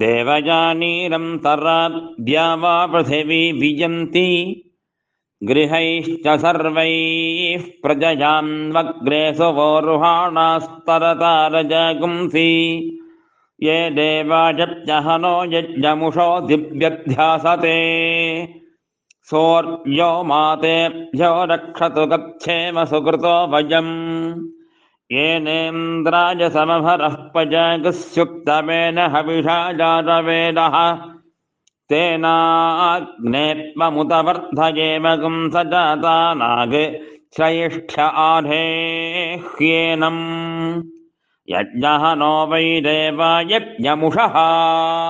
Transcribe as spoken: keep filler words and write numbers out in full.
देवजानीरं तराद्या वा पृथिवी बीजन्ति गृहैश्च सर्वैः प्रजयान्वग्रे सुवोरुहाणास्तरतारजगुंसि ये देवा जप्जहनो यज्ञमुषो दिव्यध्यासते सोऽर्यो मातेभ्यो रक्षतु गच्छेम सुकृतो वयम् येनेन्द्राज समभरः पजगस्युक्तमेन हविषा जातवेदः तेनाग्नेत्ममुतवर्धयेम गुंसजाता नागे श्रयिष्ठ आधे ह्येनम् यज्ञः नो वै देवा यज्ञमुषः।